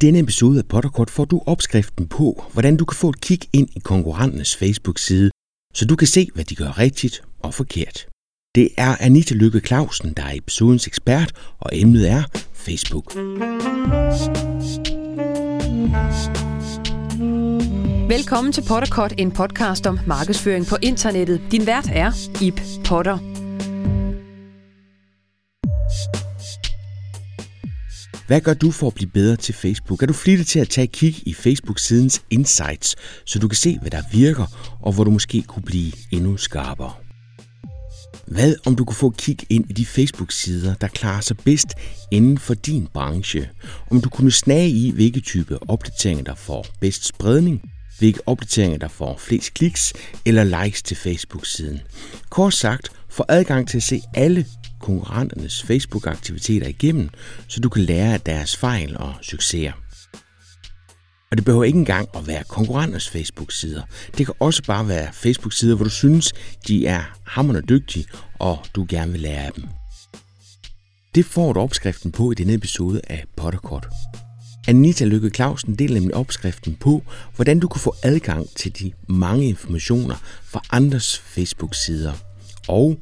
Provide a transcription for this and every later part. denne episode af Potterkort får du opskriften på, hvordan du kan få et kig ind i konkurrenternes Facebook-side, så du kan se, hvad de gør rigtigt og forkert. Det er Anita Lykke Clausen, der er episodens ekspert, og emnet er Facebook. Velkommen til Potterkort, en podcast om markedsføring på internettet. Din vært er Ib Potter. Hvad gør du for at blive bedre til Facebook? Er du flittig til at tage et kig i Facebook-sidens insights, så du kan se, hvad der virker, og hvor du måske kunne blive endnu skarpere? Hvad om du kunne få et kig ind i de Facebook-sider, der klarer sig bedst inden for din branche? Om du kunne snage i, hvilke type opdateringer, der får bedst spredning? Hvilke opdateringer, der får flest kliks eller likes til Facebook-siden? Kort sagt, få adgang til at se alle konkurrenternes Facebook-aktiviteter igennem, så du kan lære af deres fejl og succeser. Og det behøver ikke engang at være konkurrenternes Facebook-sider. Det kan også bare være Facebook-sider, hvor du synes, de er hamrende dygtige, og du gerne vil lære af dem. Det får du opskriften på i denne episode af Potterkort. Anita Lykke Clausen deler nemlig opskriften på, hvordan du kan få adgang til de mange informationer fra andres Facebook-sider. Og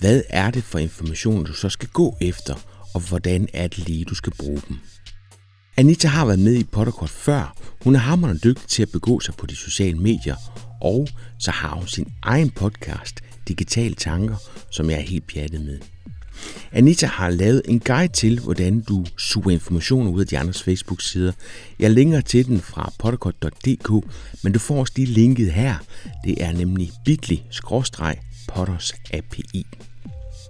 hvad er det for information, du så skal gå efter, og hvordan er det lige, du skal bruge dem? Anita har været med i Potterkort før. Hun er hammerende dygtig til at begå sig på de sociale medier, og så har hun sin egen podcast, Digitale Tanker, som jeg er helt pjattet med. Anita har lavet en guide til, hvordan du suger informationer ud af de andres Facebook-sider. Jeg linker til den fra potterkort.dk, men du får også lige linket her. Det er nemlig bit.ly/Potters API.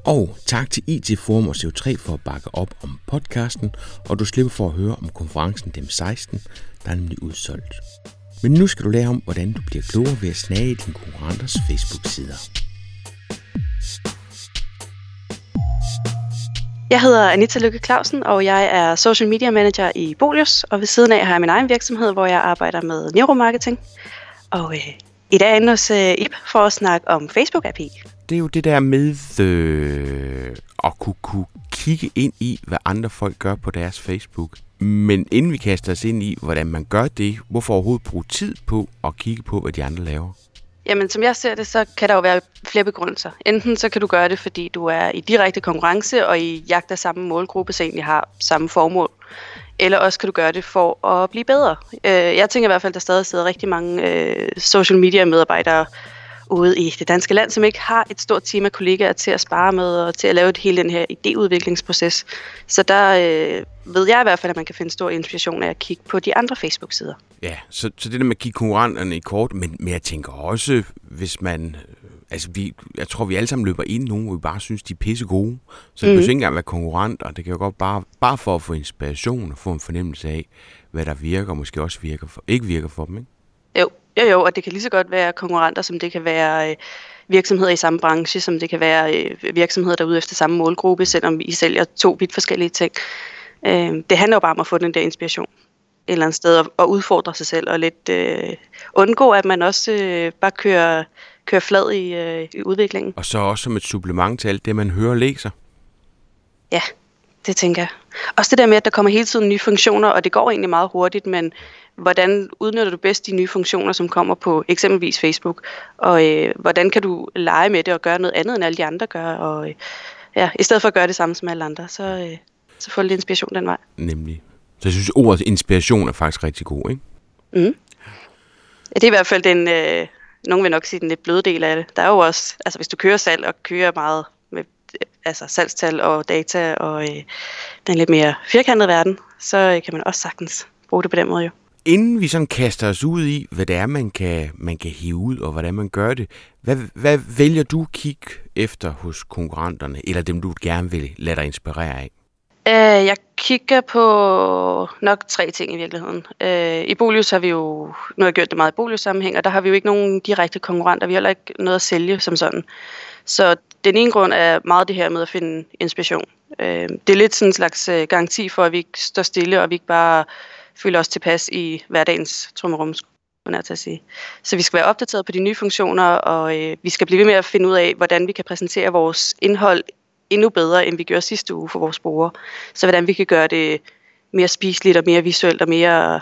Og tak til IT Forum og CO3 for at bakke op om podcasten, og du slipper for at høre om konferencen dem 16, der er nemlig udsolgt. Men nu skal du lære om, hvordan du bliver klogere ved at snage i dine konkurrenters Facebook-sider. Jeg hedder Anita Lykke Clausen, og jeg er Social Media Manager i Bolius, og ved siden af har jeg min egen virksomhed, hvor jeg arbejder med neuromarketing. Og i dag ender hos Ib for at snakke om Facebook API. Det er jo det der med at kunne kigge ind i, hvad andre folk gør på deres Facebook. Men inden vi kaster os ind i, hvordan man gør det, hvorfor overhovedet bruge tid på at kigge på, hvad de andre laver? Jamen, som jeg ser det, så kan der jo være flere begrundelser. Enten så kan du gøre det, fordi du er i direkte konkurrence og i jagt af samme målgruppe, så egentlig har samme formål. Eller også kan du gøre det for at blive bedre. Jeg tænker i hvert fald, at der stadig sidder rigtig mange social media medarbejdere ude i det danske land, som ikke har et stort team af kollegaer til at spare med og til at lave hele den her idéudviklingsproces. Så der ved jeg i hvert fald, at man kan finde stor inspiration af at kigge på de andre Facebook-sider. Ja, så det der med at kigge konkurrenterne i kort, men jeg tænker også, hvis man... Altså, jeg tror, vi alle sammen løber ind nogen, hvor vi bare synes, de er pisse gode. Så det kan jo ikke engang være konkurrenter. Det kan jo godt bare for at få inspiration og få en fornemmelse af, hvad der virker og måske også ikke virker for dem, ikke? Jo, og det kan lige så godt være konkurrenter, som det kan være virksomheder i samme branche, som det kan være virksomheder derude efter samme målgruppe, selvom I sælger to vidt forskellige ting. Det handler jo bare om at få den der inspiration et eller andet sted, og udfordre sig selv, og lidt undgå, at man også bare kører flad i udviklingen. Og så også som et supplement til alt det, man hører og læser. Ja, det tænker jeg. Også det der med, at der kommer hele tiden nye funktioner, og det går egentlig meget hurtigt, men hvordan udnytter du bedst de nye funktioner, som kommer på eksempelvis Facebook? Og hvordan kan du lege med det og gøre noget andet, end alle de andre gør? Og i stedet for at gøre det samme som alle andre, så får du lidt inspiration den vej. Nemlig. Så jeg synes, ordet inspiration er faktisk rigtig god, ikke? Mm. Ja, det er i hvert fald den... Nogen vil nok sige den lidt bløde del af det. Der er jo også, altså hvis du kører salg og kører meget med altså salgstal og data og den lidt mere firkantede verden, så kan man også sagtens bruge det på den måde jo. Inden vi sådan kaster os ud i, hvad det er, man kan hive ud og hvordan man gør det, hvad vælger du at kigge efter hos konkurrenterne eller dem, du gerne vil lade dig inspirere af? Jeg kigger på nok tre ting i virkeligheden. I Bolius har vi jo, nu har jeg gjort det meget i Bolius-sammenhæng, og der har vi jo ikke nogen direkte konkurrenter. Vi har heller ikke noget at sælge som sådan. Så den ene grund er meget det her med at finde inspiration. Det er lidt sådan en slags garanti for, at vi ikke står stille, og vi ikke bare føler os tilpas i hverdagens trummerum. Så vi skal være opdateret på de nye funktioner, og vi skal blive ved med at finde ud af, hvordan vi kan præsentere vores indhold endnu bedre, end vi gjorde sidste uge for vores brugere. Så hvordan vi kan gøre det mere spiseligt og mere visuelt og mere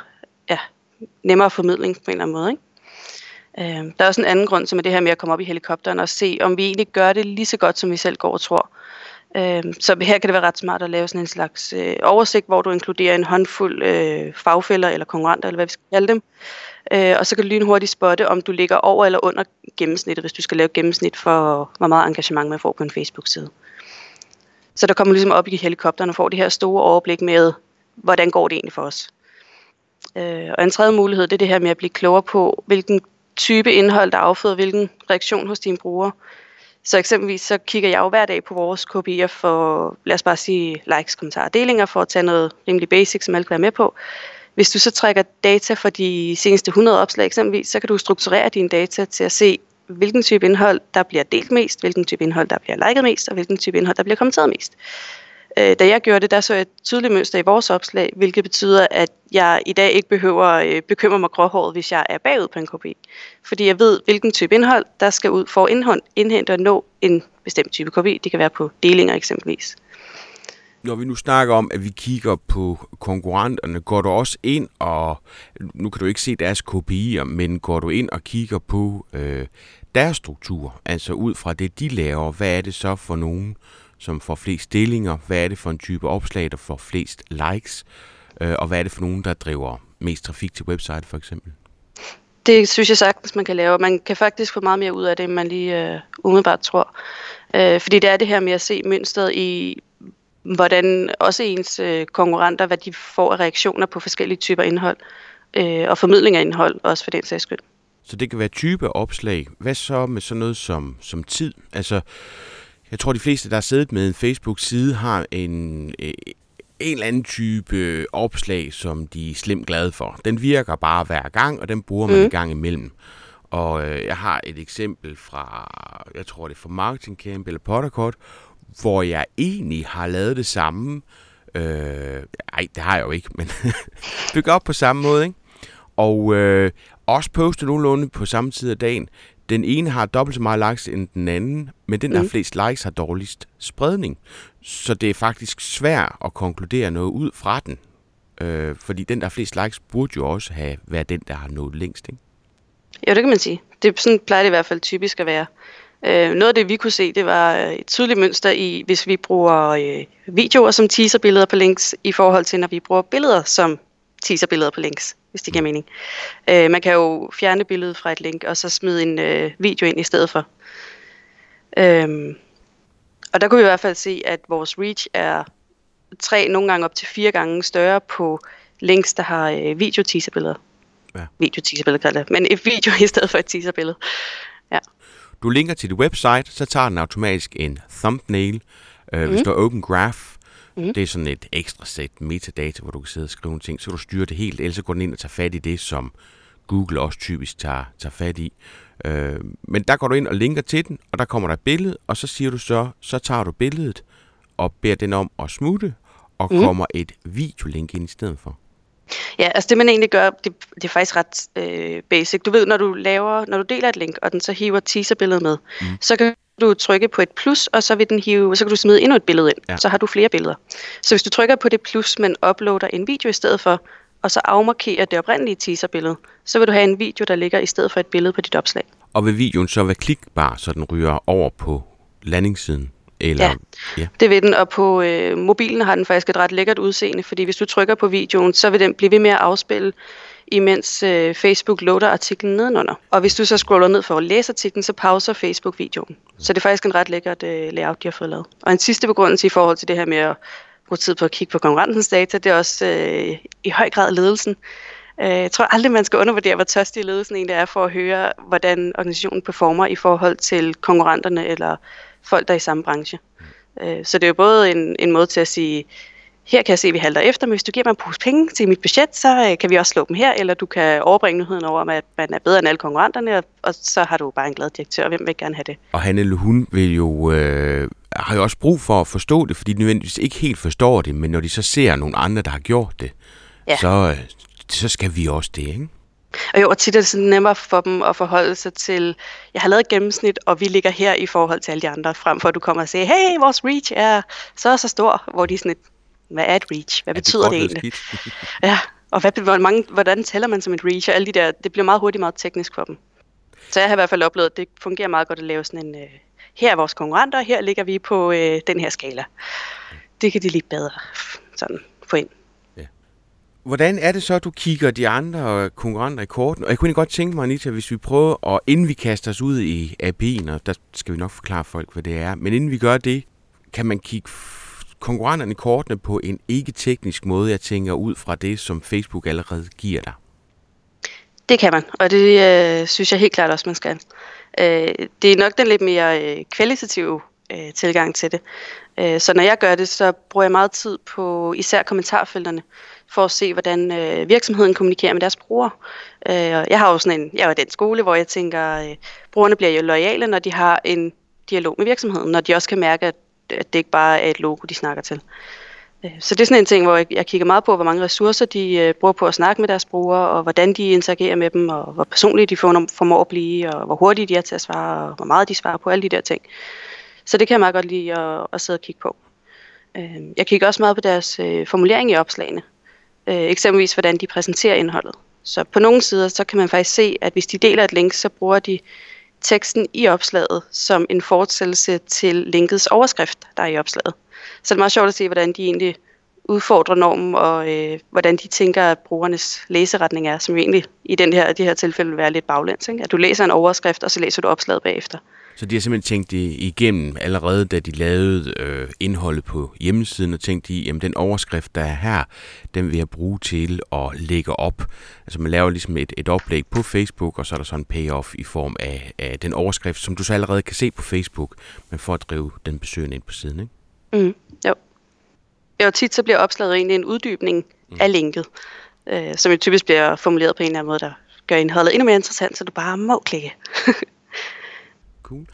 nemmere formidling på en eller anden måde, ikke? Der er også en anden grund, som er det her med at komme op i helikopteren og se, om vi egentlig gør det lige så godt, som vi selv går og tror. Så her kan det være ret smart at lave sådan en slags oversigt, hvor du inkluderer en håndfuld fagfæller eller konkurrenter, eller hvad vi skal kalde dem. Og så kan du lynhurtigt spotte, om du ligger over eller under gennemsnittet, hvis du skal lave gennemsnit for, hvor meget engagement man får på en Facebook-side. Så der kommer ligesom op i helikopteren og får det her store overblik med, hvordan går det egentlig for os. Og en tredje mulighed, det er det her med at blive klogere på, hvilken type indhold, der afføder hvilken reaktion hos dine brugere. Så eksempelvis så kigger jeg jo hver dag på vores KPI'er for, lad os bare sige, likes, kommentarer og delinger, for at tage noget rimelig basic, som alle kan være med på. Hvis du så trækker data fra de seneste 100 opslag eksempelvis, så kan du strukturere dine data til at se, hvilken type indhold, der bliver delt mest, hvilken type indhold, der bliver liket mest, og hvilken type indhold, der bliver kommenteret mest. Da jeg gjorde det, der så jeg et tydeligt mønster i vores opslag, hvilket betyder, at jeg i dag ikke behøver bekymre mig gråhåret, hvis jeg er bagud på en KPI. Fordi jeg ved, hvilken type indhold, der skal ud for at indhente og nå en bestemt type KPI. Det kan være på delinger eksempelvis. Når vi nu snakker om, at vi kigger på konkurrenterne, går du også ind og, nu kan du ikke se deres KPI'er, men går du ind og kigger på deres struktur, altså ud fra det, de laver, hvad er det så for nogen, som får flest delinger, hvad er det for en type opslag, der får flest likes, og hvad er det for nogen, der driver mest trafik til website for eksempel? Det synes jeg sagtens, man kan lave. Man kan faktisk få meget mere ud af det, end man lige umiddelbart tror. Fordi det er det her med at se mønstret i, hvordan også ens konkurrenter, hvad de får af reaktioner på forskellige typer indhold, og formidling af indhold, også for den sags skyld. Så det kan være type opslag. Hvad så med sådan noget som tid? Altså, jeg tror, de fleste, der har siddet med en Facebook-side, har en eller anden type opslag, som de er slemt glade for. Den virker bare hver gang, og den bruger man en gang imellem. Og jeg har et eksempel fra, jeg tror, det er fra Marketing Camp eller Potterkort, hvor jeg egentlig har lavet det samme. Det har jeg jo ikke, men bygget op på samme måde, ikke? Og også postet nogenlunde på samme tid af dagen. Den ene har dobbelt så meget likes end den anden, men den, der har flest likes, har dårligst spredning. Så det er faktisk svært at konkludere noget ud fra den. Fordi den, der har flest likes, burde jo også have været den, der har nået længst, ikke? Jo, det kan man sige. Sådan plejer det i hvert fald typisk at være. Noget af det, vi kunne se, det var et tydeligt mønster i, hvis vi bruger videoer som teaserbilleder på links, i forhold til, når vi bruger billeder som teaserbilleder på links, hvis det giver mening. Man kan jo fjerne billedet fra et link, og så smide en video ind i stedet for. Og der kunne vi i hvert fald se, at vores reach er 3, nogle gange op til 4 gange større på links, der har video teaserbilleder. Ja. Video teaserbilleder kalder det, men et video i stedet for et teaserbillede. Ja. Du linker til dit website, så tager den automatisk en thumbnail, hvis du har Open Graph. Det er sådan et ekstra sæt metadata, hvor du kan sidde og skrive nogle ting, så du styrer det helt, ellers går den ind og tager fat i det, som Google også typisk tager fat i. Men der går du ind og linker til den, og der kommer der et billede, og så siger du så tager du billedet og beder den om at smutte, og kommer et videolink ind i stedet for. Ja, altså det man egentlig gør, det er faktisk ret basic. Du ved, når du deler et link, og den så hiver teaserbilledet med, så kan du trykke på et plus, og så vil den hive, så kan du smide endnu et billede ind, så har du flere billeder. Så hvis du trykker på det plus, men uploader en video i stedet for, og så afmarkerer det oprindelige teaserbillede, så vil du have en video, der ligger i stedet for et billede på dit opslag. Og vil videoen så være klikbar, så den ryger over på landingssiden? Eller, ja, det vil den, og på mobilen har den faktisk et ret lækkert udseende, fordi hvis du trykker på videoen, så vil den blive ved med at afspille, imens Facebook loader artiklen nedenunder. Og hvis du så scroller ned for at læse artiklen, så pauser Facebook videoen. Så det er faktisk en ret lækkert layout, de har fået lavet. Og en sidste begrundelse i forhold til det her med at bruge tid på at kigge på konkurrentens data, det er også i høj grad ledelsen. Jeg tror aldrig, man skal undervurdere, hvor tørstig ledelsen egentlig er for at høre, hvordan organisationen performer i forhold til konkurrenterne eller folk, der er i samme branche. Så det er jo både en måde til at sige, her kan jeg se, at vi halter efter, men hvis du giver mig en pose penge til mit budget, så kan vi også slå dem her, eller du kan overbringe nyheden over, at man er bedre end alle konkurrenterne, og så har du bare en glad direktør, og hvem vil gerne have det? Og han eller hun har jo også brug for at forstå det, fordi de nødvendigvis ikke helt forstår det, men når de så ser nogle andre, der har gjort det, så skal vi også det, ikke? Og jo, og tit er det sådan nemmere for dem at forholde sig til, jeg har lavet gennemsnit, og vi ligger her i forhold til alle de andre, frem for at du kommer og siger, hey, vores reach er så stor, hvor de sådan et, Hvad er et reach? Hvad betyder det egentlig? Ja, og hvordan tæller man som et reach? Og alle de der, det bliver meget hurtigt meget teknisk for dem. Så jeg har i hvert fald oplevet, at det fungerer meget godt at lave sådan en, her er vores konkurrenter, her ligger vi på den her skala. Det kan de lige bedre sådan få ind. Ja. Hvordan er det så, at du kigger de andre konkurrenter i korten? Og jeg kunne godt tænke mig, Anita, hvis vi prøver, og inden vi kaster os ud i API'en, og der skal vi nok forklare folk, hvad det er, men inden vi gør det, kan man kigge konkurrenterne i kortene på en ikke-teknisk måde, jeg tænker, ud fra det, som Facebook allerede giver dig? Det kan man, og det synes jeg helt klart også, man skal. Det er nok den lidt mere kvalitative tilgang til det. Så når jeg gør det, så bruger jeg meget tid på især kommentarfelterne, for at se, hvordan virksomheden kommunikerer med deres brugere. Jeg har jo sådan en, jeg er jo i den skole, hvor jeg tænker, brugerne bliver jo loyale, når de har en dialog med virksomheden, når de også kan mærke, at det ikke bare er et logo, de snakker til. Så det er sådan en ting, hvor jeg kigger meget på, hvor mange ressourcer de bruger på at snakke med deres brugere, og hvordan de interagerer med dem, og hvor personlige de formår at blive, og hvor hurtige de er til at svare, og hvor meget de svarer på, alle de der ting. Så det kan jeg meget godt lide at sidde og kigge på. Jeg kigger også meget på deres formulering i opslagene, eksempelvis hvordan de præsenterer indholdet. Så på nogle sider, så kan man faktisk se, at hvis de deler et link, så bruger de teksten i opslaget som en fortsættelse til linkets overskrift, der er i opslaget. Så det er meget sjovt at se, hvordan de egentlig udfordrer normen, og hvordan de tænker, at brugernes læseretning er, som jo egentlig i de her tilfælde vil være lidt baglæns. Ikke? At du læser en overskrift, og så læser du opslaget bagefter. Så de har simpelthen tænkt det igennem allerede, da de lavede indholdet på hjemmesiden, og tænkte de, jamen den overskrift, der er her, den vil jeg bruge til at lægge op. Altså man laver ligesom et oplæg på Facebook, og så er der sådan en payoff i form af den overskrift, som du så allerede kan se på Facebook, men for at drive den besøgende ind på siden, ikke? Mm, jo. Jo, tit så bliver opslaget egentlig en uddybning af linket, som jo typisk bliver formuleret på en eller anden måde, der gør indholdet endnu mere interessant, så du bare må klikke. Cool.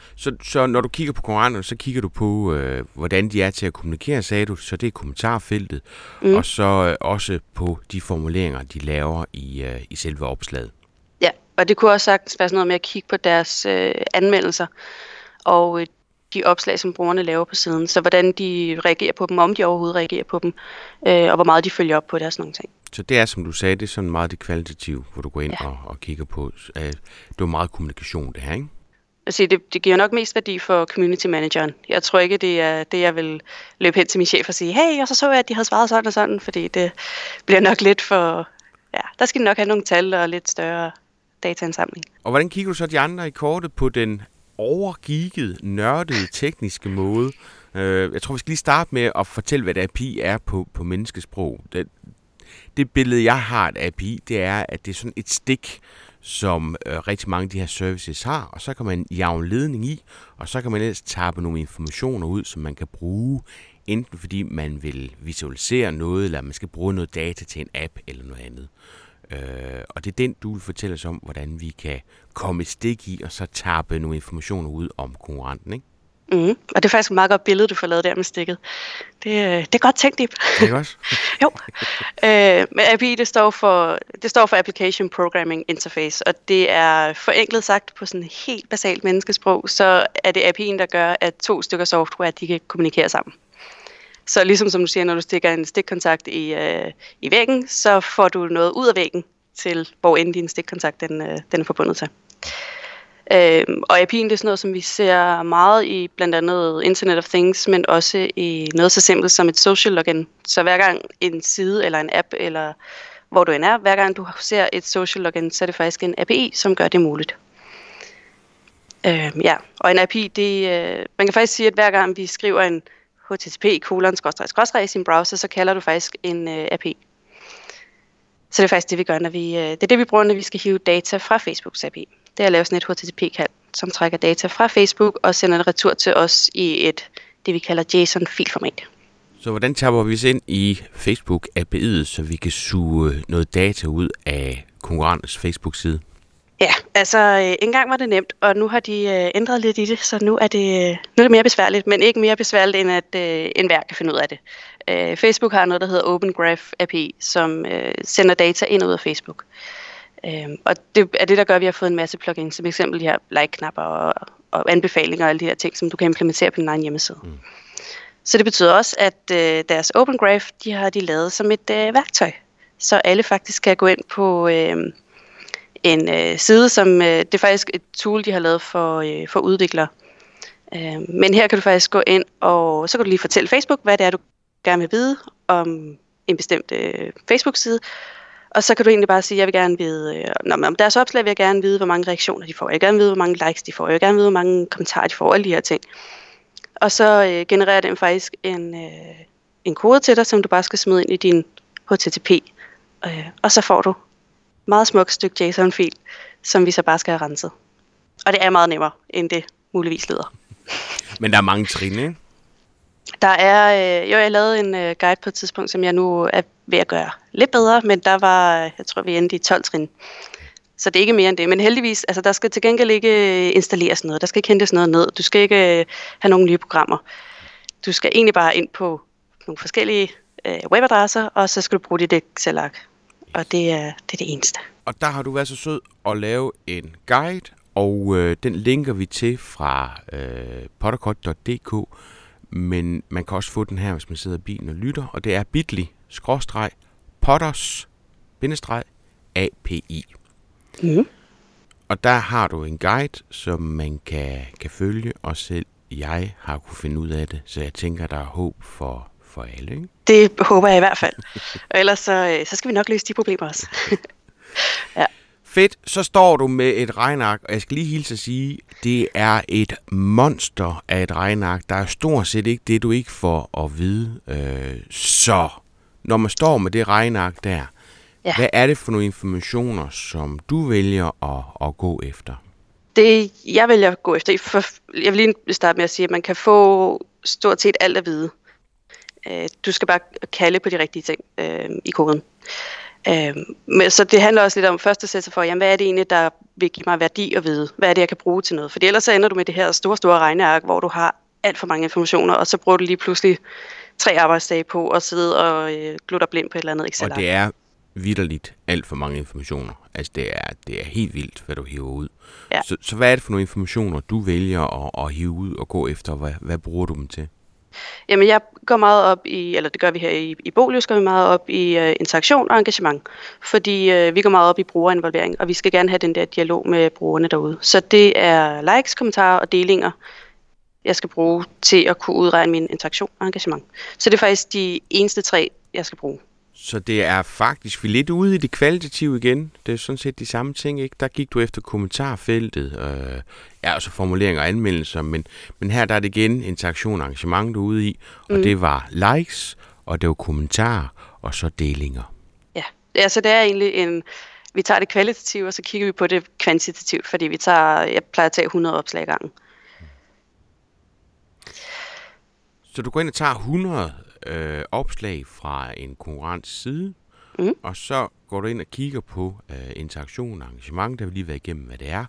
Så når du kigger på konkurrenterne, så kigger du på, hvordan de er til at kommunikere, sagde du, så det er kommentarfeltet, og så også på de formuleringer, de laver i selve opslaget. Ja, og det kunne også sagtens være sådan noget med at kigge på deres anmeldelser, og de opslag, som brugerne laver på siden, så hvordan de reagerer på dem, om de overhovedet reagerer på dem, og hvor meget de følger op på det og sådan nogle ting. Så det er, som du sagde, det er sådan meget det kvalitative, hvor du går ind og kigger på. Det er meget kommunikation, det her, ikke? Altså, det giver nok mest værdi for community manageren. Jeg tror ikke, det er det, jeg vil løbe hen til min chef og sige, hey, og så jeg, at de havde svaret sådan og sådan, fordi det bliver nok lidt for... Ja, der skal de nok have nogle tal og lidt større dataindsamling. Og hvordan kigger du så de andre i kortet på den overgigget, nørdede, tekniske måde? Jeg tror, vi skal lige starte med at fortælle, hvad et API er på menneskesprog. Det billede, jeg har af et API, det er, at det er sådan et stik, som rigtig mange af de her services har, og så kan man jage ledning i, og så kan man ellers tappe nogle informationer ud, som man kan bruge, enten fordi man vil visualisere noget, eller man skal bruge noget data til en app eller noget andet. Og det er den, du vil fortælle os om, hvordan vi kan komme et stik i, og så tappe nogle informationer ud om konkurrenten, ikke? Mm-hmm. Og det er faktisk et meget godt billede, du får lavet der med stikket. Det er godt tænkt, Ib. Det er også. Jo. Men API, det står for Application Programming Interface, og det er forenklet sagt på sådan helt basalt menneskesprog, så er det API'en, der gør, at to stykker software, de kan kommunikere sammen. Så ligesom som du siger, når du stikker en stikkontakt i væggen, så får du noget ud af væggen til, hvor end din stikkontakt den er forbundet til. Og API'en, det er sådan noget, som vi ser meget i blandt andet Internet of Things, men også i noget så simpelt som et social login. Så hver gang en side eller en app, eller hvor du end er, hver gang du ser et social login, så er det faktisk en API, som gør det muligt. Ja, og en API, man kan faktisk sige, at hver gang vi skriver en HTTP:// i sin browser, så kalder du faktisk en API. Så det er faktisk det, vi gør, vi bruger, når vi skal hive data fra Facebooks API. Det er at lave sådan et HTTP-kald, som trækker data fra Facebook og sender det retur til os i det vi kalder JSON-filformat. Så hvordan tapper vi os ind i Facebook-API'et, så vi kan suge noget data ud af konkurrentens Facebook-side? Ja, altså engang var det nemt, og nu har de ændret lidt i det, så nu er det mere besværligt, men ikke mere besværligt, end at enhver kan finde ud af det. Facebook har noget, der hedder Open Graph API, som sender data ind og ud af Facebook. Og det er det, der gør, at vi har fået en masse plugins, som eksempel de her like-knapper og anbefalinger og alle de her ting, som du kan implementere på din egen hjemmeside. Så det betyder også, at deres Open Graph, de har de lavet som et værktøj, så alle faktisk kan gå ind på en side, som det er faktisk et tool, de har lavet for udviklere. Men her kan du faktisk gå ind, og så kan du lige fortælle Facebook, hvad det er, du gerne vil vide om en bestemt Facebook-side. Og så kan du egentlig bare sige, jeg vil gerne vide, om deres opslag vil jeg gerne vide, hvor mange reaktioner de får. Jeg vil gerne vide, hvor mange likes de får. Jeg vil gerne vide, hvor mange kommentarer de får. Alle de her ting. Og så genererer den faktisk en kode til dig, som du bare skal smide ind i din HTTP. Og så får du et meget smukt stykke JSON-fil, som vi så bare skal have renset. Og det er meget nemmere, end det muligvis lyder. Men der er mange trin, ikke? Der er, jeg lavede en guide på et tidspunkt, som jeg nu er ved at gøre lidt bedre, men der var, jeg tror, vi endte i 12 trin. Så det er ikke mere end det, men heldigvis, altså der skal til gengæld ikke installeres noget, der skal ikke hentes noget ned, du skal ikke have nogle nye programmer. Du skal egentlig bare ind på nogle forskellige webadresser, og så skal du bruge dit Excel-ark, og det er det eneste. Og der har du været så sød at lave en guide, og den linker vi til fra potterkort.dk. Men man kan også få den her, hvis man sidder i bilen og lytter, og det er bit.ly/potters-API. Mm. Og der har du en guide, som man kan følge, og selv jeg har kunne finde ud af det, så jeg tænker, der er håb for alle, ikke? Det håber jeg i hvert fald, og ellers så skal vi nok løse de problemer også. Ja. Fedt, så står du med et regneark, og jeg skal lige hilse at sige, det er et monster af et regneark. Der er stort set ikke det, du ikke får at vide. Så når man står med det regneark der, ja. Hvad er det for nogle informationer, som du vælger at gå efter? Det jeg vælger at gå efter, jeg vil lige starte med at sige, at man kan få stort set alt at vide. Du skal bare kalde på de rigtige ting i koden. Men så det handler også lidt om først at sætte sig for, jamen, hvad er det egentlig, der vil give mig værdi at vide? Hvad er det, jeg kan bruge til noget? For ellers så ender du med det her store regneark, hvor du har alt for mange informationer, og så bruger du lige pludselig 3 arbejdsdage på at sidde og glutter blind på et eller andet Excel-ark. Og det er vitterligt alt for mange informationer. Altså det er helt vildt, hvad du hiver ud. Ja. Så hvad er det for nogle informationer, du vælger at hive ud og gå efter? Hvad bruger du dem til? Jamen, jeg går meget op i, eller det gør vi her i Bolius, går vi meget op i interaktion og engagement, fordi vi går meget op i brugerinvolvering, og vi skal gerne have den der dialog med brugerne derude. Så det er likes, kommentarer og delinger, jeg skal bruge til at kunne udregne min interaktion og engagement. Så det er faktisk de eneste 3, jeg skal bruge. Så det er faktisk, vi er lidt ude i det kvalitative igen. Det er sådan set de samme ting, ikke? Der gik du efter kommentarfeltet, altså formuleringer og anmeldelser, men her der er det igen interaktion og arrangement, du er ude i, og det var likes, og det var kommentarer, og så delinger. Ja, altså det er egentlig vi tager det kvalitative, og så kigger vi på det kvantitativt, fordi jeg plejer at tage 100 opslag i gangen. Så du går ind og tager 100 opslag fra en konkurrenceside, og så går du ind og kigger på interaktion og arrangement, der vil lige være igennem, hvad det er.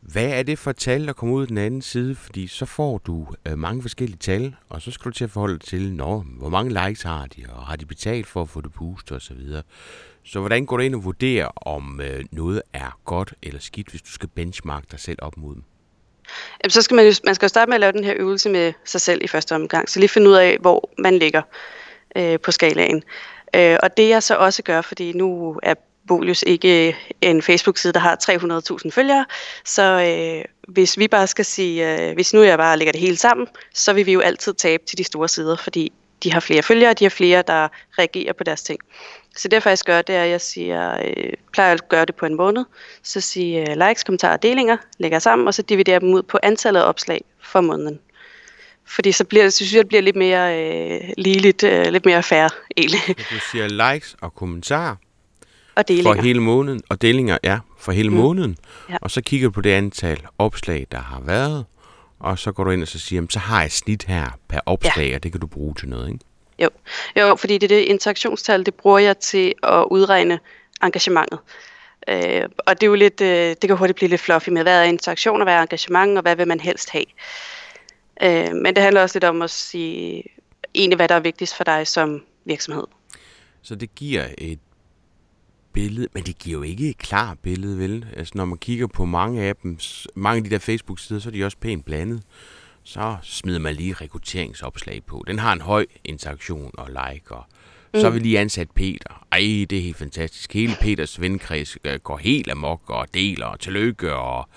Hvad er det for tal, der kommer ud af den anden side? Fordi så får du mange forskellige tal, og så skal du til at forholde dig til, hvor mange likes har de, og har de betalt for at få det boostet osv. Så hvordan går du ind og vurderer, om noget er godt eller skidt, hvis du skal benchmarke dig selv op mod dem? Jamen, så skal man skal starte med at lave den her øvelse med sig selv i første omgang, så lige finde ud af, hvor man ligger på skalaen. Og det jeg så også gør, fordi nu er Bolius ikke en Facebook-side, der har 300.000 følgere, så hvis vi bare skal sige, hvis nu jeg bare lægger det hele sammen, så vil vi jo altid tabe til de store sider, fordi de har flere følgere, de har flere, der reagerer på deres ting. Så det jeg faktisk gør, det er, at jeg siger, plejer at gøre det på en måned. Så siger likes, kommentarer og delinger, lægger sammen, og så dividerer dem ud på antallet af opslag for måneden. Fordi så synes jeg, det bliver lidt mere ligeligt, lidt mere fair egentlig. Du siger likes og kommentarer og delinger. For hele måneden, og delinger, ja, for hele måneden. Ja. Og så kigger du på det antal opslag, der har været, og så går du ind og så siger, så har jeg snit her per opslag, og det kan du bruge til noget, ikke? Jo, fordi det interaktionstal, det bruger jeg til at udregne engagementet. Og det er jo lidt, det kan hurtigt blive lidt fluffy med, hvad er interaktion, og hvad er engagement, og hvad vil man helst have. Men det handler også lidt om at sige, egentlig hvad der er vigtigst for dig som virksomhed. Så det giver et billede, men det giver jo ikke et klart billede, vel? Altså når man kigger på mange af de der Facebook-sider, så er de også pænt blandet. så smider man lige rekrutteringsopslag på. Den har en høj interaktion og like, og så har vi lige ansat Peter. Ej, det er helt fantastisk. Hele Peters venkreds går helt amok og deler og tillykke, og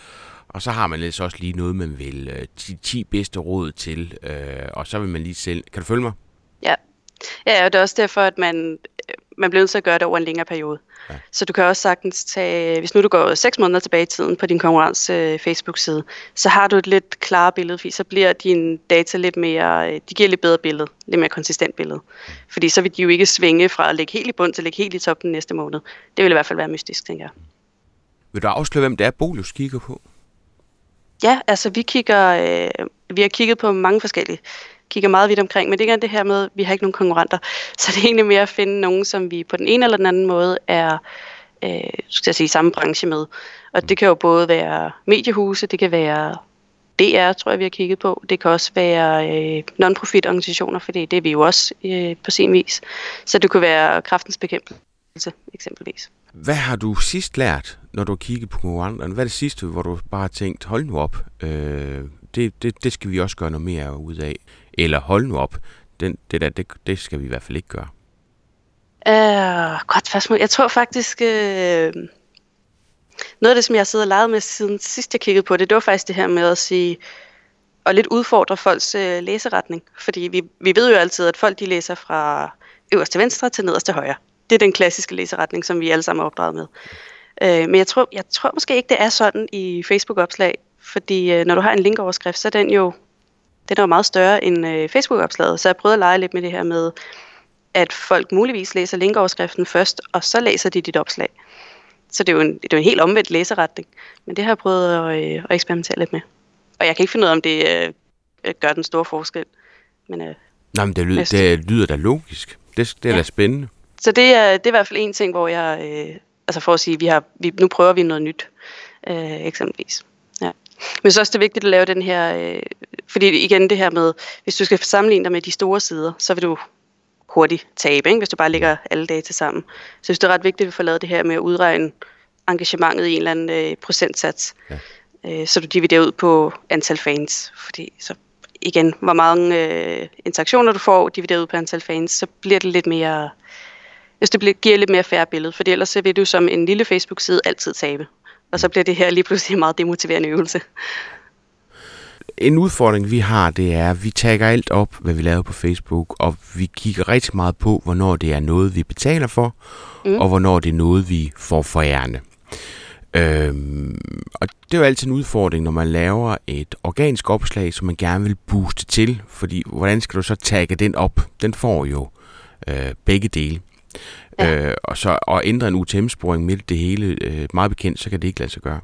så har man altså også lige noget, man vil 10 bedste råd til, og så vil man lige selv... Kan du følge mig? Ja, ja, og det er også derfor, at man bliver nødt til at gøre det over en længere periode. Ja. Så du kan også sagtens tage, hvis nu du går 6 måneder tilbage i tiden på din konkurrence Facebook-side, så har du et lidt klarere billede, fordi så bliver dine data lidt mere, de giver lidt bedre billede, lidt mere konsistent billede. Fordi så vil de jo ikke svinge fra at ligge helt i bund til at ligge helt i toppen næste måned. Det vil i hvert fald være mystisk, tænker jeg. Vil du afsløre, hvem det er, Bolius kigger på? Ja, altså vi har kigget på mange forskellige. Kigger meget vidt omkring, men det er det her med, at vi har ikke nogen konkurrenter. Så det er egentlig mere at finde nogen, som vi på den ene eller den anden måde er i samme branche med. Og det kan jo både være mediehuse, det kan være DR, tror jeg, vi har kigget på. Det kan også være non-profit organisationer, for det er vi jo også på sin vis. Så det kunne være Kræftens Bekæmpelse, eksempelvis. Hvad har du sidst lært, når du har kigget på konkurrenterne? Hvad er det sidste, hvor du bare har tænkt, hold nu op, det skal vi også gøre noget mere ud af? Eller hold nu op, det skal vi i hvert fald ikke gøre. Godt spørgsmål. Jeg tror faktisk, noget af det, som jeg har siddet og leget med siden sidst, jeg kiggede på det, det var faktisk det her med at sige, og lidt udfordre folks læseretning. Fordi vi ved jo altid, at folk de læser fra øverst til venstre til nederst til højre. Det er den klassiske læseretning, som vi alle sammen er opdraget med. Men jeg tror måske ikke, det er sådan i Facebook-opslag, fordi når du har en linkoverskrift, så er den er jo meget større end Facebook-opslaget. Så jeg prøvede at lege lidt med det her med, at folk muligvis læser linkoverskriften først, og så læser de dit opslag. Så det er jo en helt omvendt læseretning. Men det har jeg prøvet at eksperimentere lidt med. Og jeg kan ikke finde ud af, om det gør den store forskel. Men, nej, men det lyder da logisk. Det er da spændende. Så det er i hvert fald en ting, hvor jeg... for at sige, nu prøver vi noget nyt, eksempelvis. Ja. Men så også det er vigtigt at lave den her... fordi igen det her med, hvis du skal sammenligne dig med de store sider, så vil du hurtigt tabe, ikke? Hvis du bare lægger alle data sammen. Så jeg synes, det er ret vigtigt, at vi får lavet det her med at udregne engagementet i en eller anden procentsats. Ja. Så du dividerer ud på antal fans. Fordi så igen, hvor mange interaktioner du får, divideret ud på antal fans, så bliver det lidt mere... det giver lidt mere færre billede, for ellers så vil du som en lille Facebook-side altid tabe. Og så bliver det her lige pludselig en meget demotiverende øvelse. En udfordring, vi har, det er, at vi tagger alt op, hvad vi laver på Facebook, og vi kigger rigtig meget på, hvornår det er noget, vi betaler for, og hvornår det er noget, vi får forærende. Og det er jo altid en udfordring, når man laver et organisk opslag, som man gerne vil booste til, fordi hvordan skal du så tagge den op? Den får jo begge dele. Ja. Og ændre en UTM-sporing midt det hele, meget bekendt, så kan det ikke lade sig gøre.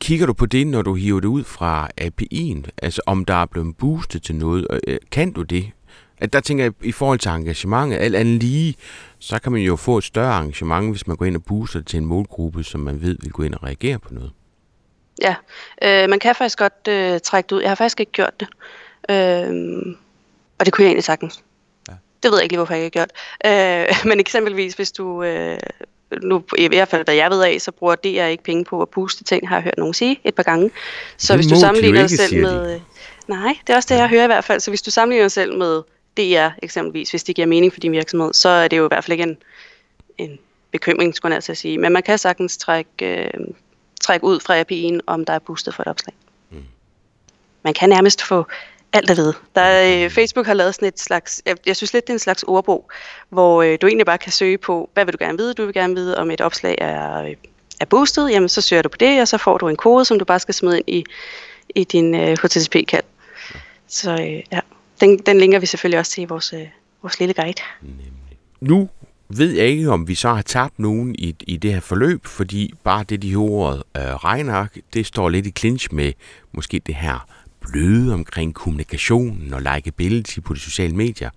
Kigger du på det, når du hiver det ud fra API'en? Altså om der er blevet boostet til noget? Kan du det? At der tænker jeg, i forhold til engagementet, alt andet lige, så kan man jo få et større engagement, hvis man går ind og booster til en målgruppe, som man ved vil gå ind og reagere på noget. Ja, man kan faktisk godt trække det ud. Jeg har faktisk ikke gjort det. Og det kunne jeg egentlig sagtens. Det ved jeg ikke lige, hvorfor jeg ikke har gjort. Men eksempelvis, hvis du, nu i hvert fald hvad jeg ved af, så bruger DR ikke penge på at booste ting, har jeg hørt nogen sige et par gange. Så hvis du sammenligner dig selv med... Nej, det er også det, jeg hører i hvert fald. Så hvis du sammenligner dig selv med DR eksempelvis, hvis det giver mening for din virksomhed, så er det jo i hvert fald ikke en bekymring, skulle jeg altså sige. Men man kan sagtens trække ud fra API'en, om der er boostet for et opslag. Man kan nærmest få... alt at vide. Facebook har lavet sådan et slags, jeg synes lidt, det er en slags ordbog, hvor du egentlig bare kan søge på, hvad vil du gerne vide? Du vil gerne vide, om et opslag er boostet, jamen så søger du på det, og så får du en kode, som du bare skal smide ind i din HTTP-kald. Så ja, den linker vi selvfølgelig også til i vores lille guide. Nemlig. Nu ved jeg ikke, om vi så har tabt nogen i det her forløb, fordi bare det, de ordet regneark, det står lidt i clinch med måske det her bløde omkring kommunikationen og likability på de sociale medier.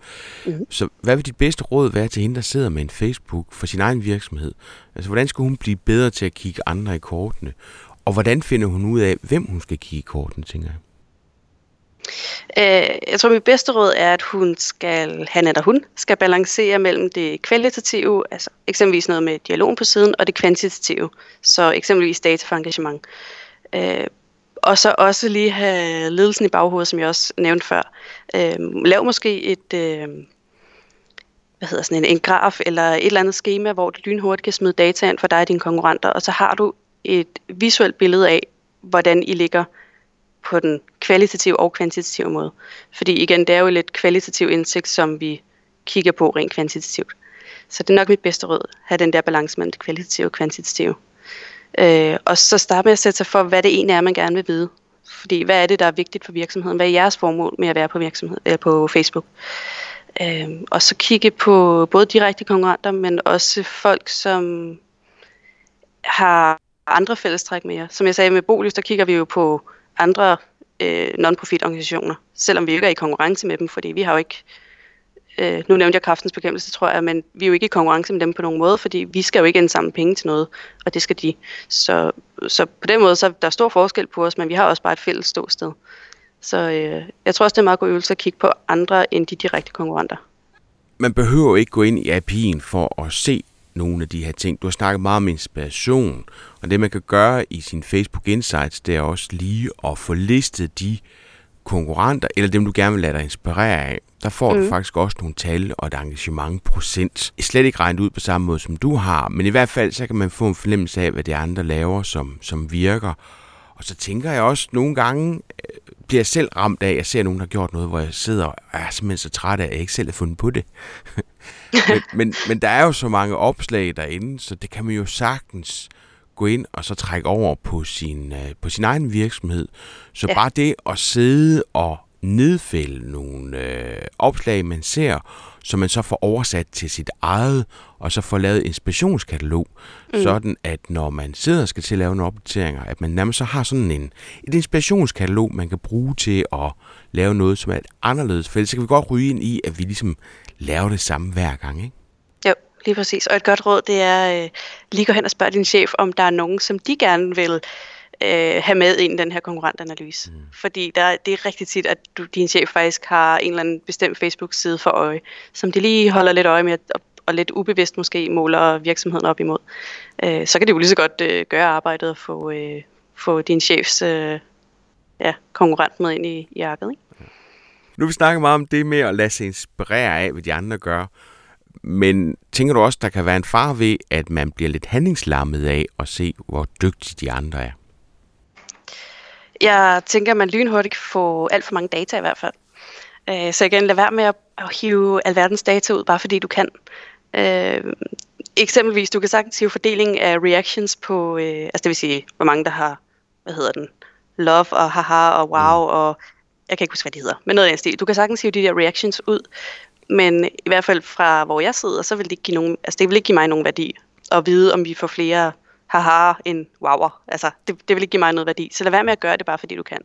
Så hvad vil dit bedste råd være til hende, der sidder med en Facebook for sin egen virksomhed? Altså, hvordan skal hun blive bedre til at kigge andre i kortene? Og hvordan finder hun ud af, hvem hun skal kigge i kortene, tænker jeg? Jeg tror, mit bedste råd er, at hun skal balancere mellem det kvalitative, altså eksempelvis noget med dialogen på siden, og det kvantitative, så eksempelvis data for engagement. Og så også lige have ledelsen i baghovedet, som jeg også nævnte før. Lav måske et, en graf eller et eller andet skema, hvor du lynhurtigt kan smide data ind for dig og dine konkurrenter, og så har du et visuelt billede af, hvordan I ligger på den kvalitative og kvantitative måde. Fordi igen, det er jo lidt kvalitativ indsigt, som vi kigger på rent kvantitativt. Så det er nok mit bedste råd, at have den der balance mellem det kvalitative og kvantitative. Og så starte med at sætte sig for, hvad det egentlig er, man gerne vil vide. Fordi hvad er det, der er vigtigt for virksomheden? Hvad er jeres formål med at være på, på Facebook? Og så kigge på både direkte konkurrenter, men også folk, som har andre fællestræk med jer. Som jeg sagde med Bolius, der kigger vi jo på andre non-profit organisationer, selvom vi ikke er i konkurrence med dem, fordi vi har jo ikke, nu nævnte jeg Kræftens Bekæmpelse, tror jeg, men vi er jo ikke i konkurrence med dem på nogen måde, fordi vi skal jo ikke indsamle penge til noget, og det skal de. Så på den måde, så er der stor forskel på os, men vi har også bare et fælles ståsted. Så jeg tror også, det er en meget god øvelse at kigge på andre end de direkte konkurrenter. Man behøver ikke gå ind i API'en for at se nogle af de her ting. Du har snakket meget om inspiration, og det man kan gøre i sin Facebook Insights, det er også lige at få listet de konkurrenter, eller dem du gerne vil lade dig inspirere af. Der får du faktisk også nogle tal og et engagement procent. Slet ikke regnet ud på samme måde som du har, men i hvert fald så kan man få en fornemmelse af, hvad de andre laver, som virker. Og så tænker jeg også, nogle gange bliver jeg selv ramt af, at jeg ser nogen, der har gjort noget, hvor jeg sidder og er simpelthen så træt af, at jeg ikke selv har fundet på det. men der er jo så mange opslag derinde, så det kan man jo sagtens gå ind og så trække over på sin egen virksomhed. Så bare det at sidde og nedfælde nogle opslag, man ser, som man så får oversat til sit eget, og så får lavet inspirationskatalog, sådan at når man sidder og skal til at lave nogle opdateringer, at man nærmest så har sådan et inspirationskatalog, man kan bruge til at lave noget, som er et anderledes fælles. Så kan vi godt ryge ind i, at vi ligesom laver det samme hver gang, ikke? Jo, lige præcis. Og et godt råd, det er lige gå hen og spørg din chef, om der er nogen, som de gerne vil have med ind i den her konkurrentanalyse. Fordi det er rigtig tit, at din chef faktisk har en eller anden bestemt Facebook-side for øje, som de lige holder lidt øje med, og lidt ubevidst måske måler virksomheden op imod. Så kan det jo lige så godt gøre arbejdet og få din chefs konkurrent med ind i arket, ikke? Nu har vi snakket meget om det med at lade sig inspirere af, hvad de andre gør. Men tænker du også, der kan være en fare ved, at man bliver lidt handlingslammet af at se, hvor dygtige de andre er? Jeg tænker, at man lynhurtigt kan få alt for mange data i hvert fald. Så igen, lad være med at hive alverdens data ud, bare fordi du kan. Eksempelvis, du kan sagtens hive fordeling af reactions på, det vil sige, hvor mange der har, love og haha og wow og jeg kan ikke huske, hvad de hedder, men noget af den stil. Du kan sagtens hive de der reactions ud, men i hvert fald fra hvor jeg sidder, så vil det ikke give nogen, det vil ikke give mig nogen værdi at vide, om vi får flere haha end wower. Det vil ikke give mig noget værdi. Så lad være med at gøre det, bare fordi du kan.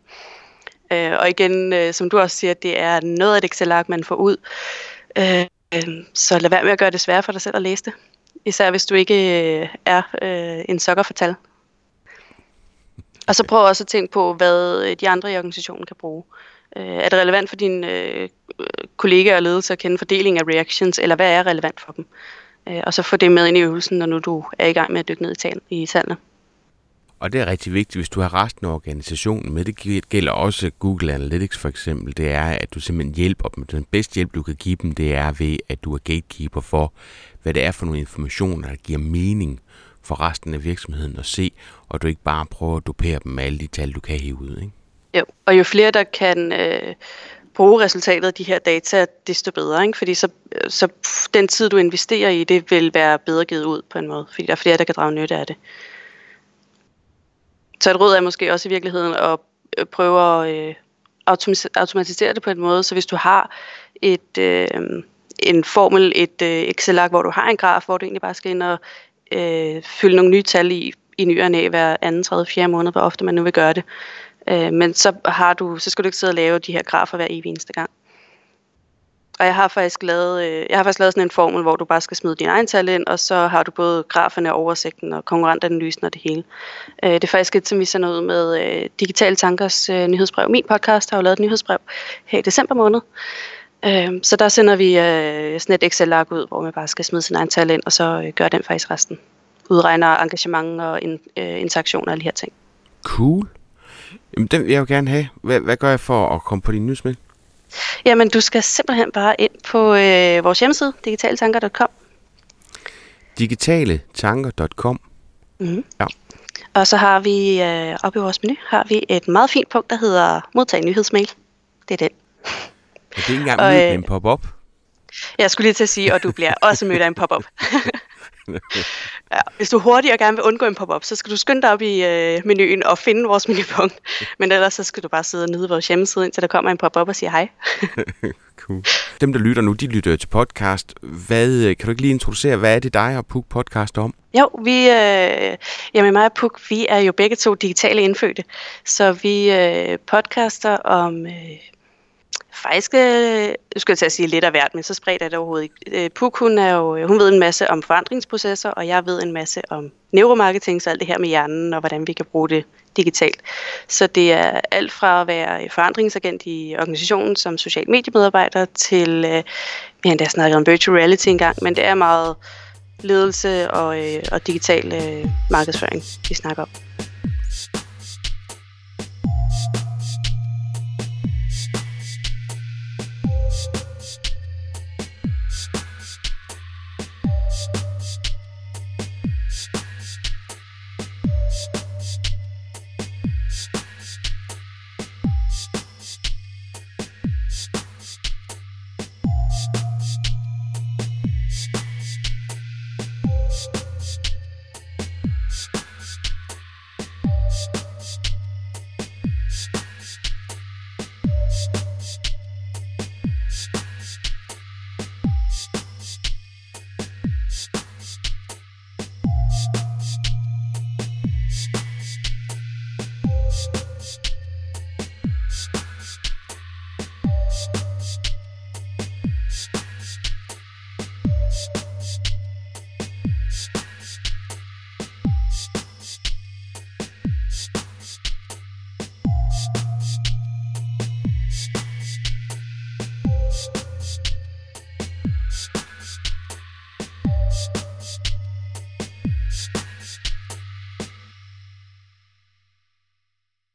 Og igen, som du også siger, det er noget af et Excel-ark, man får ud. Så lad være med at gøre det sværere for dig selv at læse det. Især hvis du ikke er en sokker for tal. Og så prøv også at tænke på, hvad de andre i organisationen kan bruge. Er det relevant for dine kollegaer og ledelse at kende fordeling af reactions, eller hvad er relevant for dem? Og så få det med ind i øvelsen, når nu du er i gang med at dykke ned i tallene. Og det er rigtig vigtigt, hvis du har resten af organisationen med. Det gælder også Google Analytics for eksempel. Det er, at du simpelthen hjælper dem. Den bedste hjælp, du kan give dem, det er ved, at du er gatekeeper for, hvad det er for nogle informationer, der giver mening for resten af virksomheden at se, og du ikke bare prøver at dupere dem med alle de tal, du kan hive ud, ikke? Jo, og jo flere, der kan bruge resultatet af de her data, desto bedre, ikke? Fordi så den tid, du investerer i det, vil være bedre givet ud på en måde, fordi der er flere, der kan drage nytte af det. Så et råd er måske også i virkeligheden at prøve at automatisere det på en måde, så hvis du har en formel, et Excel-ark, hvor du har en graf, hvor du egentlig bare skal ind og fylde nogle nye tal i ny og næ hver anden, tredje, fjerde måned, hvor ofte man nu vil gøre det. Men så skal du ikke sidde og lave de her grafer hver evig eneste gang. Og jeg har faktisk lavet sådan en formel, hvor du bare skal smide dine egne tal ind, og så har du både graferne, oversigten og konkurrentanalysen og det hele. Det er faktisk et, som vi sender ud med Digitale Tankers nyhedsbrev. Min podcast har jo lavet et nyhedsbrev her i december måned. Så der sender vi sådan et Excel-ark ud, hvor man bare skal smide sine egne tal ind, og så gør den faktisk resten. Udregner engagement og interaktioner og alle de her ting. Cool. Jamen, den vil jeg jo gerne have. Hvad gør jeg for at komme på din nyhedsmail? Jamen, du skal simpelthen bare ind på vores hjemmeside, digitaletanker.com. Digitaletanker.com. Mm-hmm. Ja. Og så har vi oppe i vores menu, har vi et meget fint punkt, der hedder modtag nyhedsmail. Det er den. Og det er ikke engang mødt med en pop-up? Jeg skulle lige til at sige, og du bliver også mødt af en pop-up. Ja, hvis du hurtigt og gerne vil undgå en pop-up, så skal du skynde dig op i menuen og finde vores menupunkt. Men ellers så skal du bare sidde og nyde vores hjemmeside, indtil der kommer en pop-up og siger hej. Cool. Dem, der lytter nu, de lytter til podcast. Kan du ikke lige introducere, hvad er det dig og Puk podcast om? Jo, mig og Puk, vi er jo begge to digitale indfødte. Så vi podcaster om... Faktisk, jeg skulle til at sige lidt af hvert, men så spredt er det overhovedet ikke. Puk, hun ved en masse om forandringsprocesser, og jeg ved en masse om neuromarketing, så alt det her med hjernen, og hvordan vi kan bruge det digitalt. Så det er alt fra at være forandringsagent i organisationen som social mediemedarbejder, til, vi har endda snakket om virtual reality engang, men det er meget ledelse og digital markedsføring, vi snakker om.